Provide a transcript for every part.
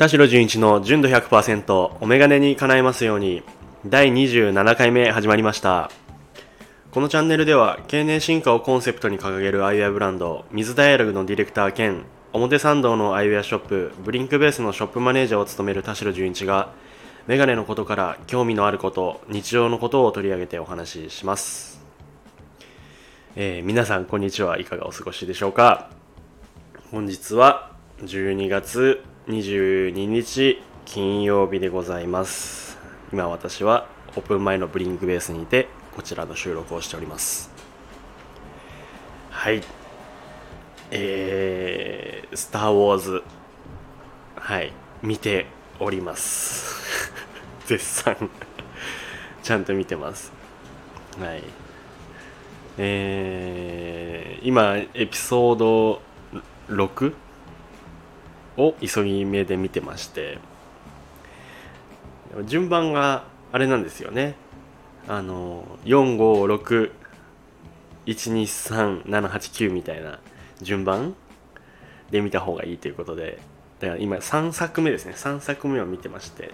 田代純一の純度 100% お眼鏡に叶えますように、第27回目始まりました。このチャンネルでは経年進化をコンセプトに掲げるアイウェアブランド水ダイアログのディレクター兼表参道のアイウェアショップブリンクベースのショップマネージャーを務める田代純一が、メガネのことから興味のあること、日常のことを取り上げてお話しします。皆さんこんにちは、いかがお過ごしでしょうか。本日は12月22日金曜日でございます。今私はオープン前のブリンクベースにいてこちらの収録をしております。はい、スターウォーズ、はい、見ております絶賛ちゃんと見てます。はい、今エピソード6を急ぎ目で見てまして、順番があれなんですよね。456123789みたいな順番で見た方がいいということで、だから今3作目ですね。3作目を見てまして、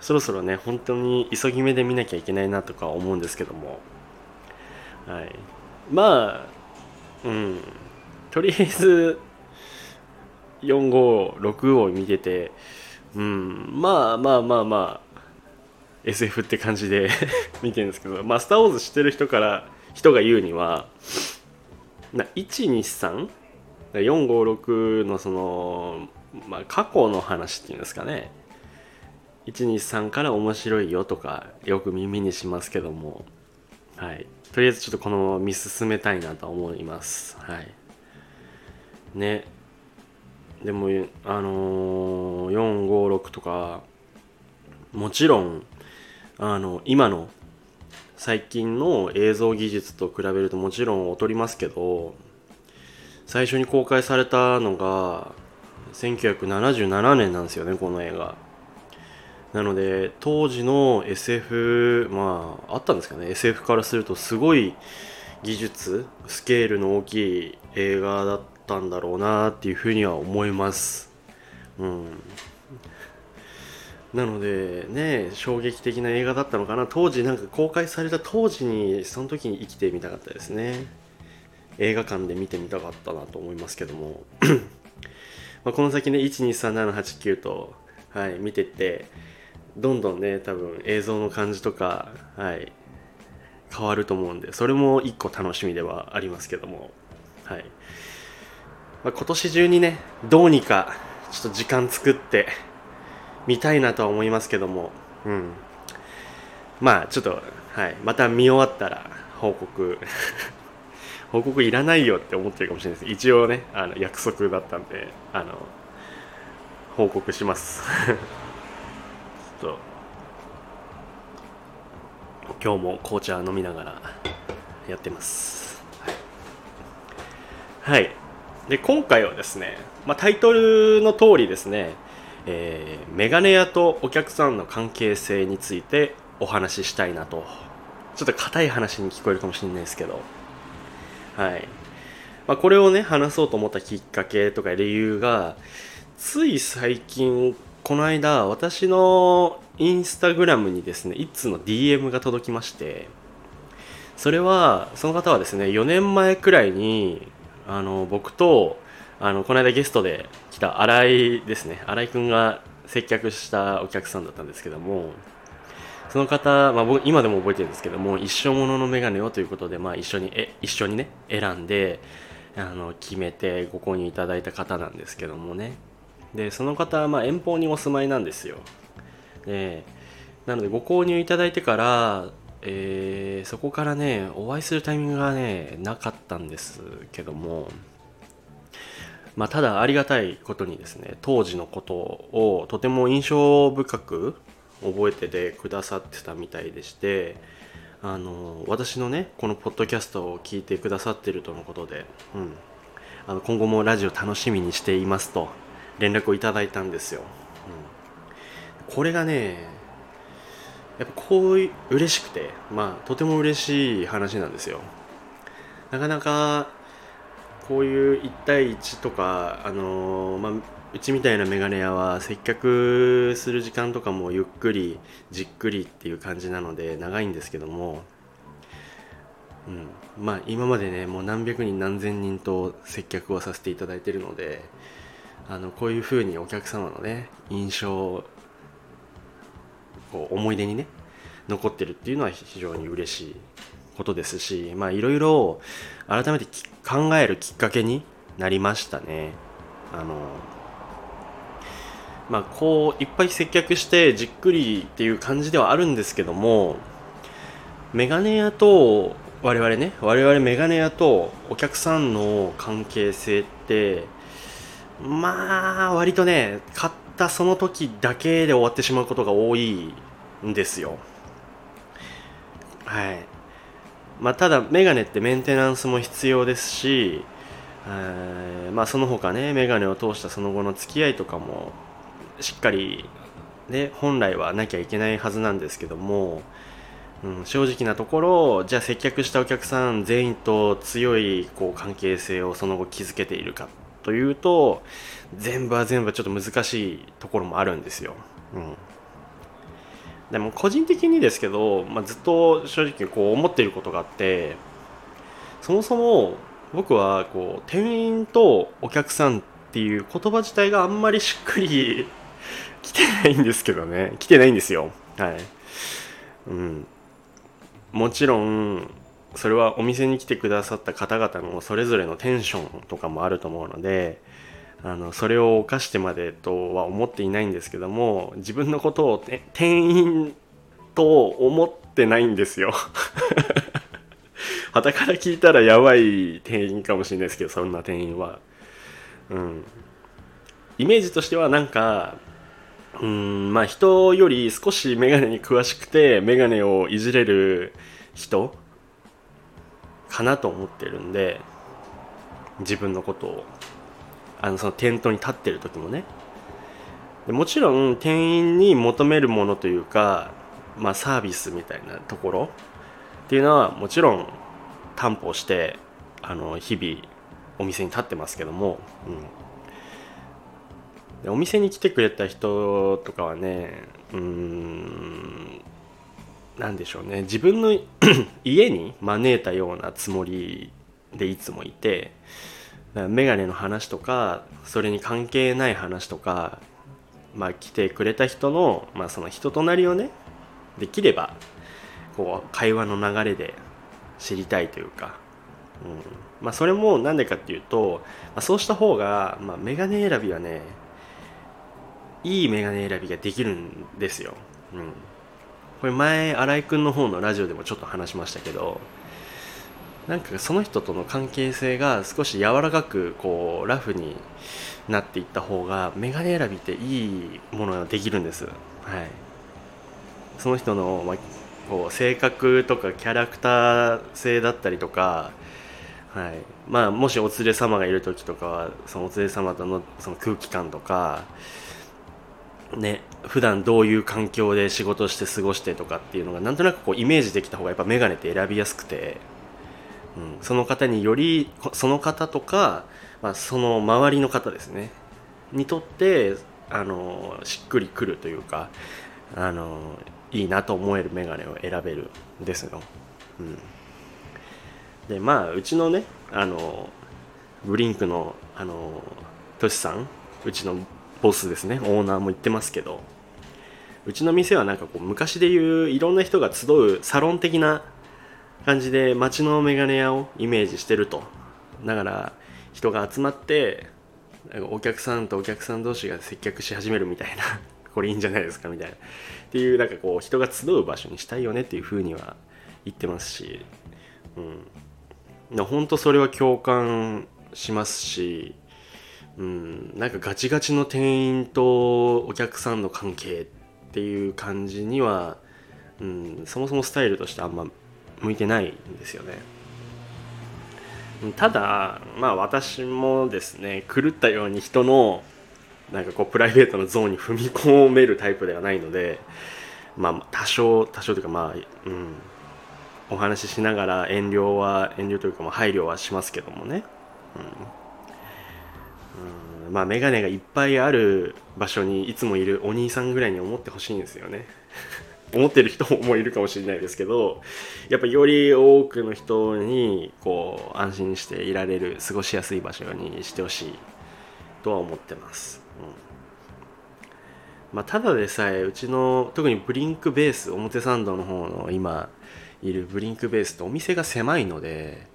そろそろね本当に急ぎ目で見なきゃいけないなとか思うんですけども、はい、まあとりあえず456を見てて、まあ SF って感じで見てるんですけど、まあスターウォーズ知ってる人が言うには123 456のその、まあ、過去の話っていうんですかね、123から面白いよとかよく耳にしますけども、はい、とりあえずちょっとこのまま見進めたいなと思います。はいね、でも456とかもちろん今の最近の映像技術と比べるともちろん劣りますけど、最初に公開されたのが1977年なんですよね、この映画。なので当時の SF、 まああったんですけどね、 SF からするとすごい技術スケールの大きい映画だったんだろうなっていうふうには思います。なのでね、衝撃的な映画だったのかな。当時なんか公開された当時に、その時に生きてみたかったですね。映画館で見てみたかったなと思いますけどもまあこの先ね 1,2,3,7,8,9 と、はい、見てってどんどんね多分映像の感じとか、はい、変わると思うんで、それも一個楽しみではありますけども、はい、まあ、今年中にねどうにかちょっと時間作って見たいなとは思いますけども、まあちょっと、はい、また見終わったら報告いらないよって思ってるかもしれないです。一応ね約束だったんで報告しますちょっと今日も紅茶飲みながらやってます。はい、はい、で今回はですね、まあ、タイトルの通りですね、メガネ屋とお客さんの関係性についてお話ししたいなと。ちょっと硬い話に聞こえるかもしれないですけど、はい、まあ、これをね話そうと思ったきっかけとか理由が、つい最近この間私のインスタグラムにですね一通の DM が届きまして、それはその方はですね4年前くらいに僕とこの間ゲストで来た新井ですね、新井くんが接客したお客さんだったんですけども、その方、まあ、僕今でも覚えてるんですけども、一生もののメガネをということで、まあ、一緒にね選んで決めてご購入いただいた方なんですけどもね。でその方はまあ遠方にお住まいなんですよ。でなのでご購入いただいてから、そこからねお会いするタイミングがねなかったんですけども、まあ、ただありがたいことにですね、当時のことをとても印象深く覚えててくださってたみたいでして、私のねこのポッドキャストを聞いてくださってるとのことで、今後もラジオ楽しみにしていますと連絡をいただいたんですよ。これがねやっぱこう嬉しくて、まあとても嬉しい話なんですよ。なかなかこういう1対1とか、まあ、うちみたいなメガネ屋は接客する時間とかもゆっくりじっくりっていう感じなので長いんですけども、まあ今までねもう何百人何千人と接客をさせていただいているので、こういう風にお客様のね印象をこう思い出にね残ってるっていうのは非常に嬉しいことですし、まあいろいろ改めて考えるきっかけになりましたね。まあこういっぱい接客してじっくりっていう感じではあるんですけども、メガネ屋と我々メガネ屋とお客さんの関係性ってまあ割とね買ったその時だけで終わってしまうことが多いんですよ。はい。まあただメガネってメンテナンスも必要ですし、まあその他ねメガネを通したその後の付き合いとかもしっかりね本来はなきゃいけないはずなんですけども、正直なところじゃあ接客したお客さん全員と強いこう関係性をその後築けているかというと全部ちょっと難しいところもあるんですよ。でも個人的にですけど、ずっと正直こう思っていることがあって、そもそも僕はこう店員とお客さんっていう言葉自体があんまりしっくりきてないんですけどね。きてないんですよ。はい。もちろんそれはお店に来てくださった方々のそれぞれのテンションとかもあると思うので、それを犯してまでとは思っていないんですけども、自分のことを店員と思ってないんですよ。傍から聞いたらやばい店員かもしれないですけど、そんな店員は、イメージとしてはなんかまあ人より少しメガネに詳しくてメガネをいじれる人かなと思ってるんで、自分のことをその店頭に立ってる時もね。でもちろん店員に求めるものというか、まあサービスみたいなところっていうのはもちろん担保して日々お店に立ってますけども、お店に来てくれた人とかはね、なんでしょうね、自分の家に招いたようなつもりでいつもいて、メガネの話とかそれに関係ない話とか、まあ来てくれた人の、その人となりをねできればこう会話の流れで知りたいというか、それもなんでかっていうと、そうした方が、メガネ選びはねいいメガネ選びができるんですよ。これ前新井くんの方のラジオでもちょっと話しましたけど、なんかその人との関係性が少し柔らかくこうラフになっていった方がメガネ選びっていいものができるんです。その人の、こう性格とかキャラクター性だったりとか、もしお連れ様がいる時とかはそのお連れ様との、その空気感とかね、普段どういう環境で仕事して過ごしてとかっていうのがなんとなくこうイメージできた方がやっぱメガネって選びやすくて、その方によりその方とか、その周りの方ですねにとってしっくりくるというかいいなと思えるメガネを選べるんですよ。でうちのねブリンクのトシさん、うちのボスですね、オーナーも言ってますけど、うちの店はなんかこう昔でいういろんな人が集うサロン的な感じで街のメガネ屋をイメージしてると。だから人が集まってお客さんとお客さん同士が接客し始めるみたいなこれいいんじゃないですかみたいなっていう、なんかこう人が集う場所にしたいよねっていうふうには言ってますし、本当それは共感しますし、なんかガチガチの店員とお客さんの関係っていう感じには、そもそもスタイルとしてあんま向いてないんですよね。ただ私もですね、狂ったように人のなんかこうプライベートのゾーンに踏み込めるタイプではないので、多少というかお話ししながら遠慮というか配慮はしますけどもね。まあ、メガネがいっぱいある場所にいつもいるお兄さんぐらいに思ってほしいんですよね思ってる人もいるかもしれないですけど、やっぱりより多くの人にこう安心していられる過ごしやすい場所にしてほしいとは思ってます、まあ、ただでさえうちの特にブリンクベース表参道の方の今いるブリンクベースってお店が狭いので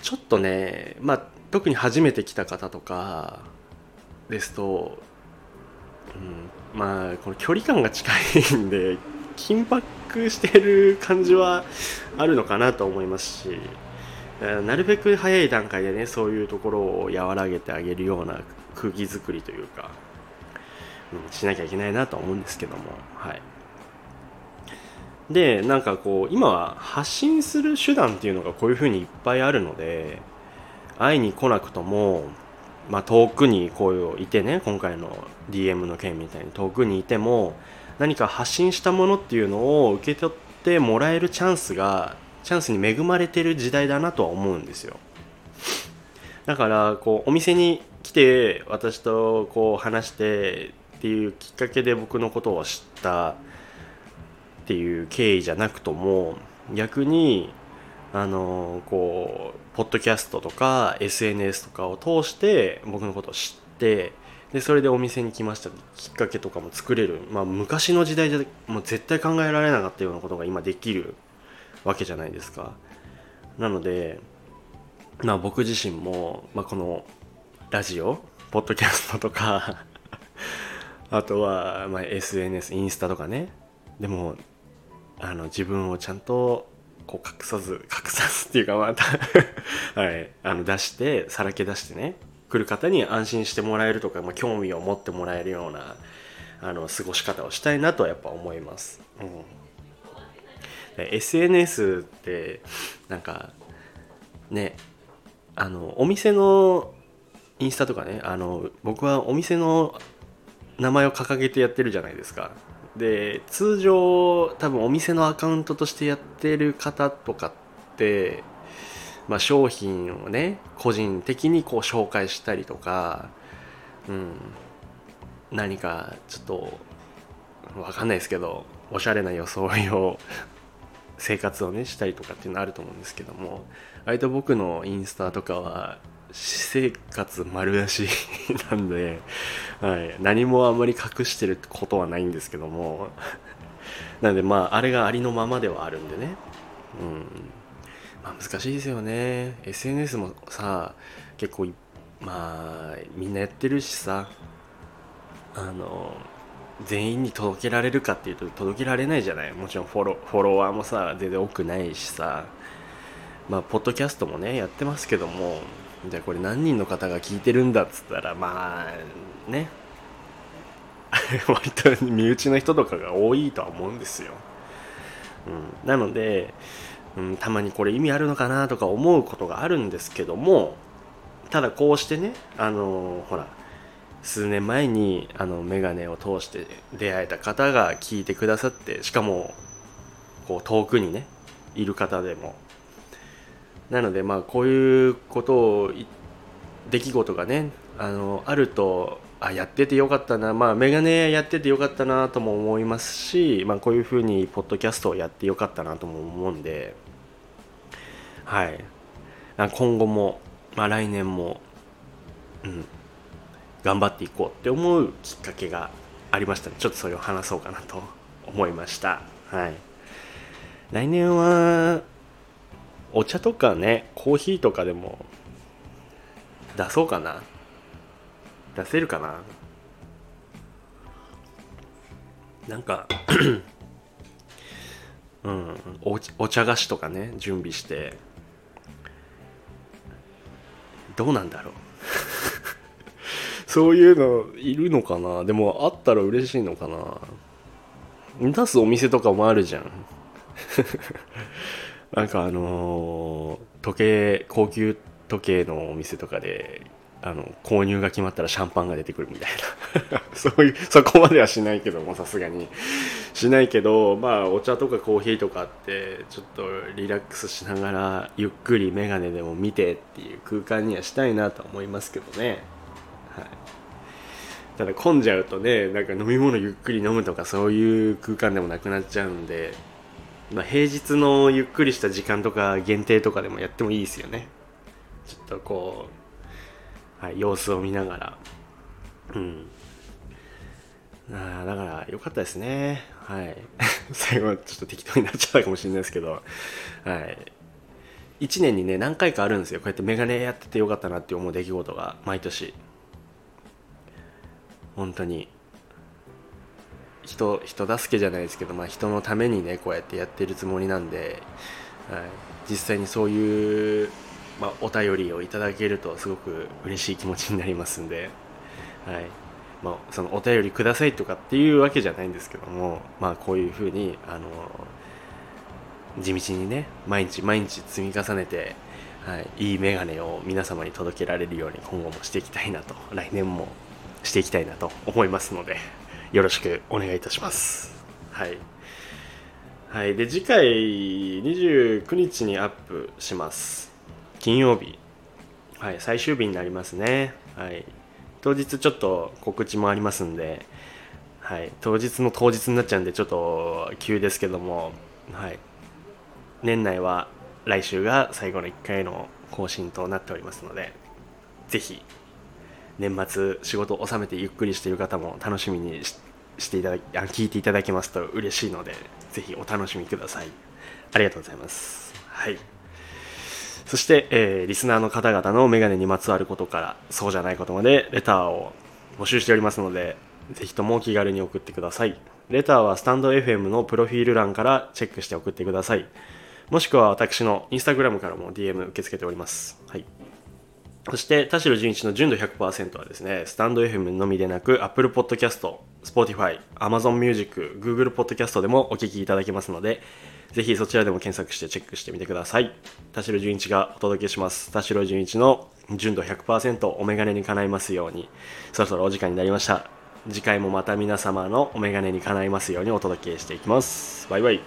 ちょっとね、まあ、特に初めて来た方とかですと、まあこの距離感が近いんで緊迫してる感じはあるのかなと思いますし、なるべく早い段階でねそういうところを和らげてあげるような空気作りというか、しなきゃいけないなと思うんですけども、はい。でなんかこう今は発信する手段っていうのがこういう風にいっぱいあるので、会いに来なくとも、まあ、遠くにこういてね、今回の DM の件みたいに遠くにいても何か発信したものっていうのを受け取ってもらえるチャンスに恵まれてる時代だなとは思うんですよ。だからこうお店に来て私とこう話してっていうきっかけで僕のことを知ったっていう経緯じゃなくとも、逆にこうポッドキャストとか SNS とかを通して僕のことを知って、でそれでお店に来ましたきっかけとかも作れる、まあ、昔の時代じゃもう絶対考えられなかったようなことが今できるわけじゃないですか。なので、まあ、僕自身も、まあ、このラジオポッドキャストとかあとはまあ SNS インスタとかね、でも自分をちゃんとこう隠さずっていうかまたはい出してさらけ出してね、来る方に安心してもらえるとか、まあ、興味を持ってもらえるような過ごし方をしたいなとはやっぱ思います。SNS ってなんかねお店のインスタとかね僕はお店の名前を掲げてやってるじゃないですか。で通常多分お店のアカウントとしてやってる方とかって、まあ、商品をね個人的にこう紹介したりとか、何かちょっと分かんないですけどおしゃれな装いを生活をねしたりとかっていうのあると思うんですけども、割と僕のインスタとかは私生活丸出しなんで、はい、何もあまり隠してることはないんですけどもなのでまああれがありのままではあるんでね、まあ、難しいですよね。 SNS もさ結構まあみんなやってるしさ、全員に届けられるかっていうと届けられないじゃない。もちろんフォロワーもさ全然多くないしさ、まあポッドキャストもねやってますけども、じゃあこれ何人の方が聞いてるんだっつったらまあね割と身内の人とかが多いとは思うんですよ、なので、たまにこれ意味あるのかなとか思うことがあるんですけども、ただこうしてねほら数年前にメガネを通して出会えた方が聞いてくださって、しかもこう遠くにねいる方でも、なのでまあこういうことを出来事がねあると、あやっててよかったな、まあメガネやっててよかったなとも思いますし、まあこういうふうにポッドキャストをやってよかったなとも思うんで、はい、今後も、まあ、来年も頑張っていこうって思うきっかけがありましたね。ちょっとそれを話そうかなと思いました。はい。来年はお茶とかね、コーヒーとかでも出そうかな。出せるかな。なんかお茶菓子とかね準備してどうなんだろう。そういうのいるのかな。でもあったら嬉しいのかな。出すお店とかもあるじゃんなんか高級時計のお店とかで購入が決まったらシャンパンが出てくるみたいなそういうそこまではしないけども、さすがにしないけど、まあお茶とかコーヒーとかってちょっとリラックスしながらゆっくりメガネでも見てっていう空間にはしたいなと思いますけどね。はい、ただ混んじゃうとね、なんか飲み物ゆっくり飲むとかそういう空間でもなくなっちゃうんで、まあ、平日のゆっくりした時間とか限定とかでもやってもいいですよね。ちょっとこう、はい、様子を見ながら、うん、だから良かったですね、はい、最後はちょっと適当になっちゃったかもしれないですけど、はい、1年にね何回かあるんですよ、こうやってメガネやってて良かったなって思う出来事が毎年。本当に人助けじゃないですけど、まあ、人のためにねこうやってやってるつもりなんで、はい、実際にそういう、まあ、お便りをいただけるとすごく嬉しい気持ちになりますんで、はい、まあ、そのお便りくださいとかっていうわけじゃないんですけども、まあ、こういうふうに地道にね毎日毎日積み重ねて、はい、いいメガネを皆様に届けられるように今後もしていきたいなと、来年もしていきたいなと思いますのでよろしくお願いいたします。はい。はい、で次回29日にアップします。金曜日。はい、最終日になりますね。はい。当日ちょっと告知もありますんで、はい、当日の当日になっちゃうんでちょっと急ですけども、はい。年内は来週が最後の1回の更新となっておりますので、ぜひ。年末仕事を収めてゆっくりしている方も楽しみにしていただき、聞いていただけますと嬉しいのでぜひお楽しみください。ありがとうございます、はい、そして、リスナーの方々のメガネにまつわることからそうじゃないことまでレターを募集しておりますのでぜひとも気軽に送ってください。レターはスタンド FM のプロフィール欄からチェックして送ってください。もしくは私のインスタグラムからも DM 受け付けております、はい。そして田代純一の純度 100% はですね、スタンド FM のみでなく Apple Podcast、Spotify、Amazon Music、Google Podcast でもお聞きいただけますので、ぜひそちらでも検索してチェックしてみてください。田代純一がお届けします。田代純一の純度 100% お眼鏡に叶いますように。そろそろお時間になりました。次回もまた皆様のお眼鏡に叶いますようにお届けしていきます。バイバイ。